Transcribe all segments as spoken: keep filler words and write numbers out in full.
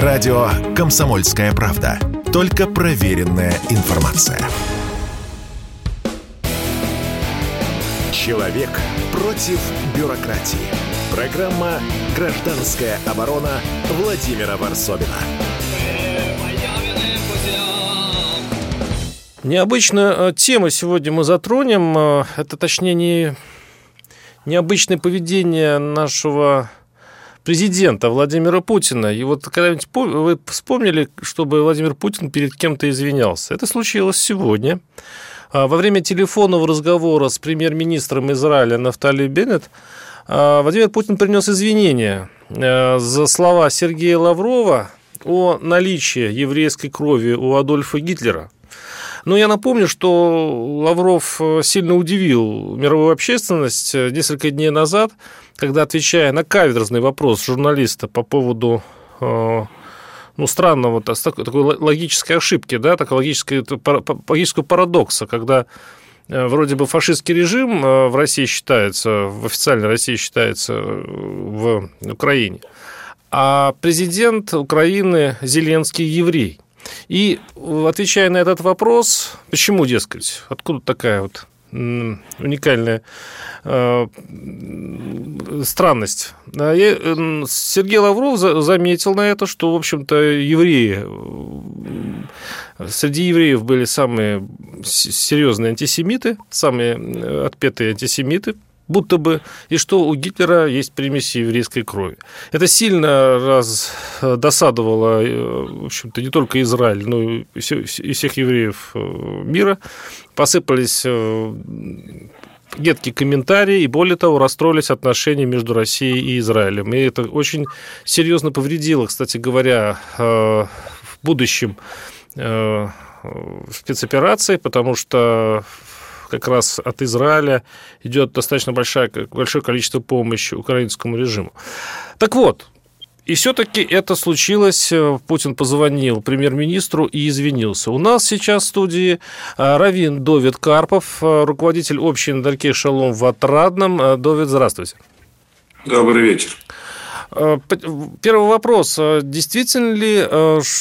Радио «Комсомольская правда». Только проверенная информация. Человек против бюрократии. Программа «Гражданская оборона» Владимира Варсобина. Необычная тема сегодня мы затронем. Это, точнее, не необычное поведение нашего президента Владимира Путина. И вот когда-нибудь вы вспомнили, чтобы Владимир Путин перед кем-то извинялся? Это случилось сегодня. Во время телефонного разговора с премьер-министром Израиля Нафтали Беннет Владимир Путин принес извинения за слова Сергея Лаврова о наличии еврейской крови у Адольфа Гитлера. Но я напомню, что Лавров сильно удивил мировую общественность несколько дней назад, когда, отвечая на каверзный вопрос журналиста по поводу ну, странного такой логической ошибки, да, такой логического парадокса, когда вроде бы фашистский режим в России считается, в официальной России считается в Украине, а президент Украины Зеленский еврей. И, отвечая на этот вопрос, почему, дескать, откуда такая вот уникальная э, странность, Сергей Лавров заметил на это, что, в общем-то, евреи, среди евреев были самые серьезные антисемиты, самые отпетые антисемиты, будто бы, и что у Гитлера есть примеси еврейской крови. Это сильно раз досадовало, в общем-то, не только Израиль, но и всех евреев мира. Посыпались едкие комментарии, и, более того, расстроились отношения между Россией и Израилем. И это очень серьезно повредило, кстати говоря, в будущем спецоперации, потому что как раз от Израиля идет достаточно большое, большое количество помощи украинскому режиму. Так вот, и все-таки это случилось. Путин позвонил премьер-министру и извинился. У нас сейчас в студии раввин Довид Карпов, руководитель общей Даркей Шалом в Отрадном. Довид, здравствуйте. Добрый вечер. Первый вопрос. Действительно ли,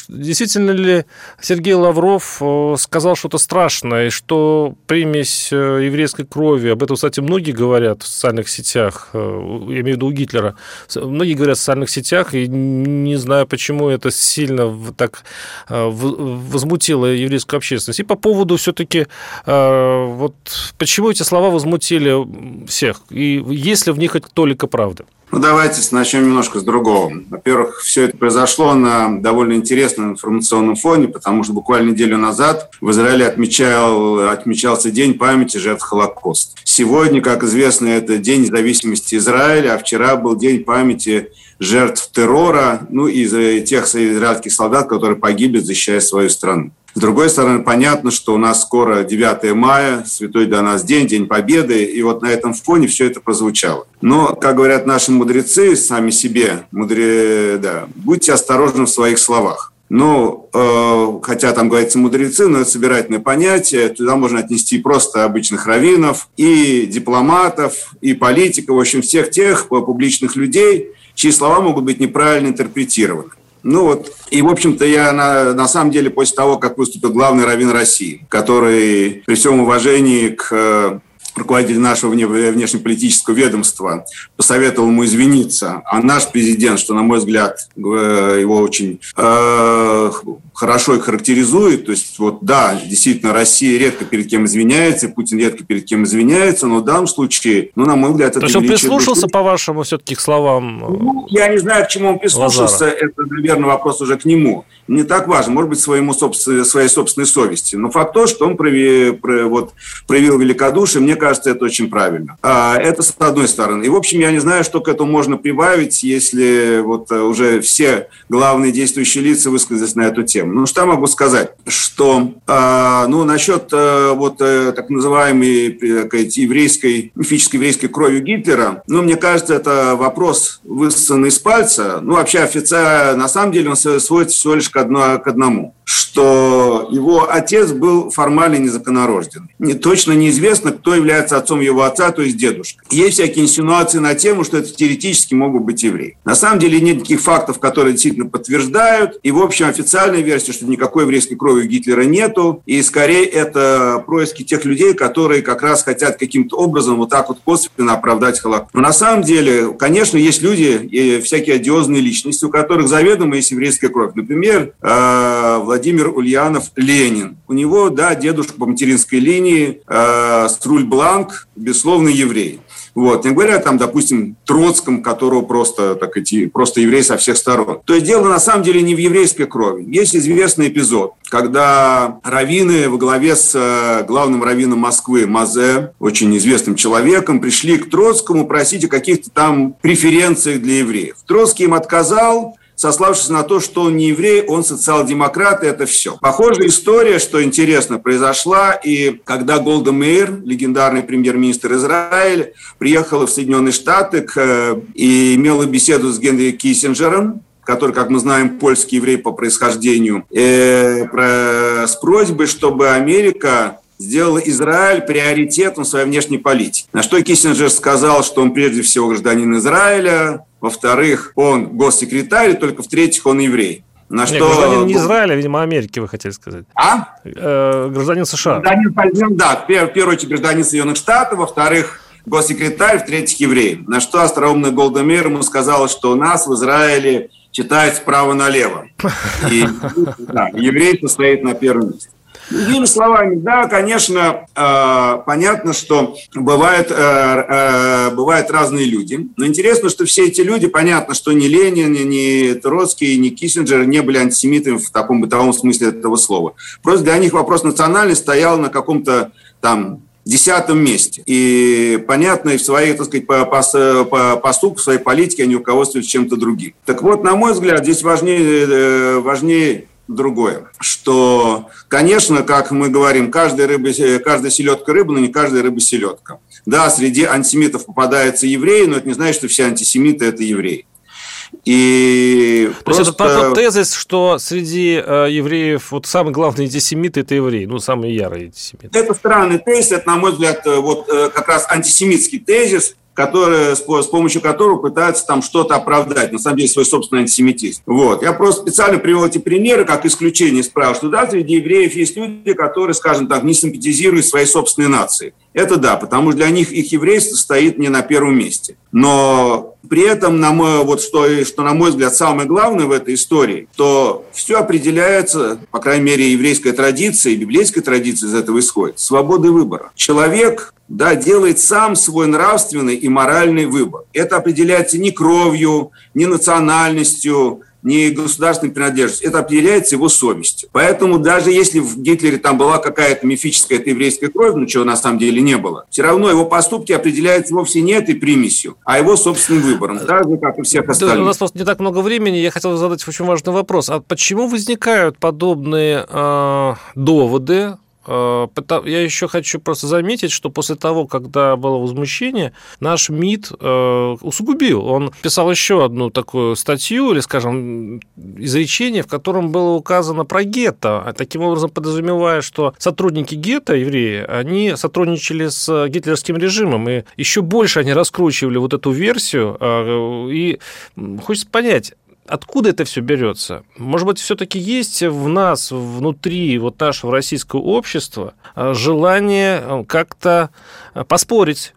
действительно ли Сергей Лавров сказал что-то страшное, что примесь еврейской крови, об этом, кстати, многие говорят в социальных сетях, я имею в виду у Гитлера, многие говорят в социальных сетях, и не знаю, почему это сильно так возмутило еврейскую общественность. И по поводу все-таки, вот почему эти слова возмутили всех, и есть ли в них хоть толика правды? Ну, давайте начнем немножко с другого. Во-первых, все это произошло на довольно интересном информационном фоне, потому что буквально неделю назад в Израиле отмечал, отмечался День памяти жертв Холокоста. Сегодня, как известно, это День независимости Израиля, а вчера был День памяти жертв террора, ну и тех израильских солдат, которые погибли, защищая свою страну. С другой стороны, понятно, что у нас скоро девятое мая, святой для нас день, День Победы, и вот на этом фоне все это прозвучало. Но, как говорят наши мудрецы, сами себе, мудре... да, будьте осторожны в своих словах. Ну, э, хотя там говорится мудрецы, но это собирательное понятие, туда можно отнести просто обычных раввинов, и дипломатов, и политиков, в общем, всех тех публичных людей, чьи слова могут быть неправильно интерпретированы. Ну вот, и, в общем-то, я на, на самом деле после того, как выступил главный раввин России, который при всем уважении к э, руководителю нашего внешнеполитического ведомства посоветовал ему извиниться, а наш президент, что, на мой взгляд, э, его очень э, хорошо их характеризует, то есть вот да, действительно, Россия редко перед кем извиняется, Путин редко перед кем извиняется, но в данном случае, ну, на мой взгляд, это... То есть он прислушался, по вашему, все-таки, к словам? Ну, я не знаю, к чему он прислушался, Лазара. Это, наверное, вопрос уже к нему. Не так важно, может быть, своему собствен... своей собственной совести, но факт то, что он прояви... про... вот, проявил великодушие, мне кажется, это очень правильно. А, это с одной стороны. И, в общем, я не знаю, что к этому можно прибавить, если вот уже все главные действующие лица высказались на эту тему. Ну, что я могу сказать? Что э, ну, насчет э, вот, э, так называемой э, еврейской, мифической еврейской крови Гитлера, ну, мне кажется, это вопрос высосанный из пальца. Ну, вообще, официально, на самом деле, он сводится всего лишь к, одно, к одному. что его отец был формально незаконорожден. Не, точно неизвестно, кто является отцом его отца, то есть дедушка. Есть всякие инсинуации на тему, что это теоретически могут быть евреи. На самом деле нет таких фактов, которые действительно подтверждают. И, в общем, официальная версия, что никакой еврейской крови у Гитлера нету. И, скорее, это происки тех людей, которые как раз хотят каким-то образом вот так вот косвенно оправдать Холокост. Но на самом деле, конечно, есть люди и всякие одиозные личности, у которых заведомо есть еврейская кровь. Например, Владимир Ульянов Ленин. У него, да, дедушка по материнской линии, э, Струльбланк, безусловно, еврей. Вот. Не говоря там, допустим, Троцком, которого просто, так идти, просто еврей со всех сторон. То есть дело на самом деле не в еврейской крови. Есть известный эпизод, когда раввины во главе с главным раввином Москвы Мазе, очень известным человеком, пришли к Троцкому просить о каких-то там преференциях для евреев. Троцкий им отказал, сославшись на то, что он не еврей, он социал-демократ, и это все. Похожая история, что интересно, произошла, и когда Голда Меир, легендарный премьер-министр Израиля, приехала в Соединенные Штаты к, и имела беседу с Генри Киссинджером, который, как мы знаем, польский еврей по происхождению, э, про, с просьбой, чтобы Америка сделала Израиль приоритетом своей внешней политики. На что Киссинджер сказал, что он прежде всего гражданин Израиля, во-вторых, он госсекретарь, и только в-третьих, он еврей. На Нет, что... Гражданин не Израиля, видимо, Америки, вы хотели сказать. А? Э-э, гражданин США. Гражданин, да, в первую очередь гражданин Соединенных Штатов, во-вторых, госсекретарь, в-третьих, еврей. На что остроумная Голда Меир ему сказала, что у нас в Израиле читают справа налево. И да, еврей стоит на первом месте. Другими словами, да, конечно, э, понятно, что бывают, э, э, бывают разные люди. Но интересно, что все эти люди, понятно, что ни Ленин, ни Троцкий, ни Киссинджер не были антисемитами в таком бытовом смысле этого слова. Просто для них вопрос национальности стоял на каком-то там десятом месте. И, понятно, и в своей, так сказать, по, по, по, поступку, в своей политике они руководствуются чем-то другим. Так вот, на мой взгляд, здесь важнее... важнее другое, что, конечно, как мы говорим, каждая, рыба, каждая селедка рыба, но не каждая рыба селедка. Да, среди антисемитов попадаются евреи, но это не значит, что все антисемиты – это евреи. И то просто... есть это такой тезис, что среди э, евреев вот самый главный антисемит – это евреи, ну, самые ярые антисемиты. Это странный тезис, это, на мой взгляд, вот э, как раз антисемитский тезис, которые, с помощью которого пытаются там что-то оправдать, на самом деле свой собственный антисемитизм. Вот. Я просто специально привел эти примеры, как исключение из правил, что да, среди евреев есть люди, которые, скажем так, не симпатизируют своей собственной нации. Это да, потому что для них их еврейство стоит не на первом месте. Но при этом, на мой, вот что, что, на мой взгляд, самое главное в этой истории, то все определяется, по крайней мере, еврейской традицией, библейской традицией из этого исходит, свободой выбора. Человек, да, делает сам свой нравственный и моральный выбор. Это определяется не кровью, не национальностью, не государственной принадлежностью. Это определяется его совестью. Поэтому даже если в Гитлере там была какая-то мифическая еврейская кровь, но чего на самом деле не было, все равно его поступки определяются вовсе не этой примесью, а его собственным выбором, так же, как и всех остальных. У нас просто не так много времени. Я хотел задать очень важный вопрос. А почему возникают подобные э, доводы? Я еще хочу просто заметить, что после того, когда было возмущение, наш МИД усугубил. Он писал еще одну такую статью или, скажем, изречение, в котором было указано про гетто, таким образом подразумевая, что сотрудники гетто, евреи, они сотрудничали с гитлеровским режимом, и еще больше они раскручивали вот эту версию. И хочется понять, откуда это все берется? Может быть, все-таки есть в нас, внутри вот нашего российского общества, желание как-то поспорить,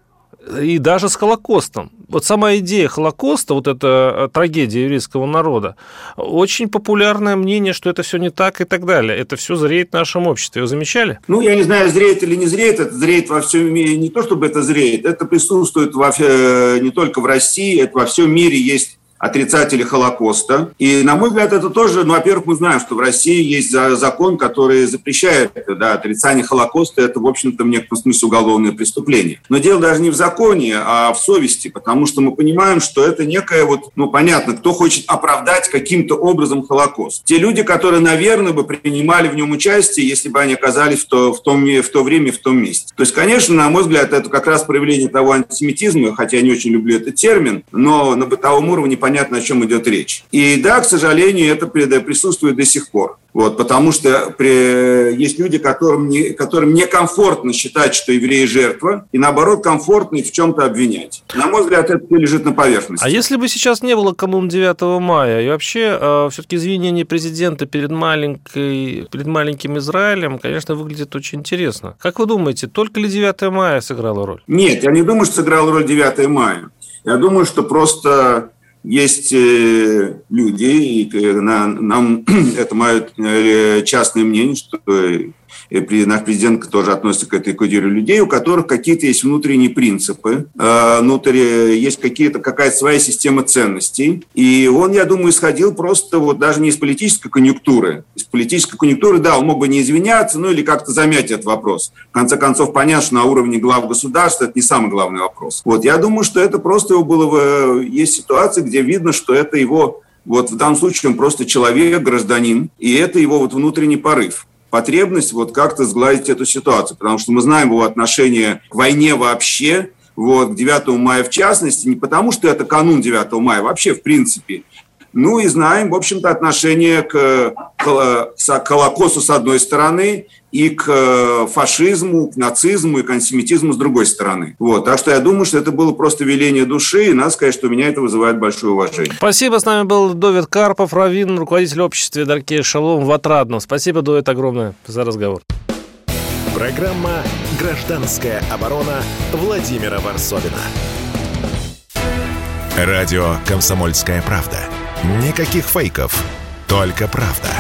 и даже с Холокостом. Вот сама идея Холокоста, вот эта трагедия еврейского народа, очень популярное мнение, что это все не так и так далее. Это все зреет в нашем обществе. Вы замечали? Ну, я не знаю, зреет или не зреет. Это зреет во всем мире. Не то, чтобы это зреет. Это присутствует во... не только в России, это во всем мире есть отрицатели Холокоста. И, на мой взгляд, это тоже, ну, во-первых, мы знаем, что в России есть закон, который запрещает, да, отрицание Холокоста, это, в общем-то, в некотором смысле уголовное преступление. Но дело даже не в законе, а в совести, потому что мы понимаем, что это некое, вот, ну, понятно, кто хочет оправдать каким-то образом Холокост. Те люди, которые, наверное, бы принимали в нем участие, если бы они оказались в то, в том, в то время, в том месте. То есть, конечно, на мой взгляд, это как раз проявление того антисемитизма, хотя я не очень люблю этот термин, но на бытовом уровне, понятно, понятно, о чем идет речь. И да, к сожалению, это присутствует до сих пор. Вот, потому что при... есть люди, которым, не... которым некомфортно считать, что евреи жертва, и наоборот, комфортно их в чем-то обвинять. На мой взгляд, это лежит на поверхности. А если бы сейчас не было канун девятого мая, и вообще, э, все-таки извинения президента перед, маленькой... перед маленьким Израилем, конечно, выглядит очень интересно. Как вы думаете, только ли девятое мая сыграло роль? Нет, я не думаю, что сыграло роль девятое мая. Я думаю, что просто... Есть люди, и нам это мое частное мнение, что наш президент тоже относится к этой категории людей, у которых какие-то есть внутренние принципы, внутри есть какие-то, какая-то своя система ценностей. И он, я думаю, исходил просто вот даже не из политической конъюнктуры. Из политической конъюнктуры, да, он мог бы не извиняться, ну или как-то замять этот вопрос. В конце концов, понятно, что на уровне глав государства это не самый главный вопрос. Вот, я думаю, что это просто его было... Есть ситуации, где видно, что это его... Вот в данном случае он просто человек, гражданин, и это его вот внутренний порыв. Потребность вот как-то сгладить эту ситуацию, потому что мы знаем его отношение к войне вообще, вот, к девятому мая в частности, не потому что это канун девятого мая, вообще в принципе. Ну и знаем, в общем-то, отношение к, к, к Холокосту с одной стороны и к фашизму, к нацизму и к антисемитизму с другой стороны. Вот. Так что я думаю, что это было просто веление души, и надо сказать, что у меня это вызывает большое уважение. Спасибо. С нами был Довид Карпов, раввин, руководитель общества Даркей Шалом в Отрадном. Спасибо, Довид, огромное за разговор. Программа «Гражданская оборона» Владимира Варсобина. Радио «Комсомольская правда». Никаких фейков, только правда.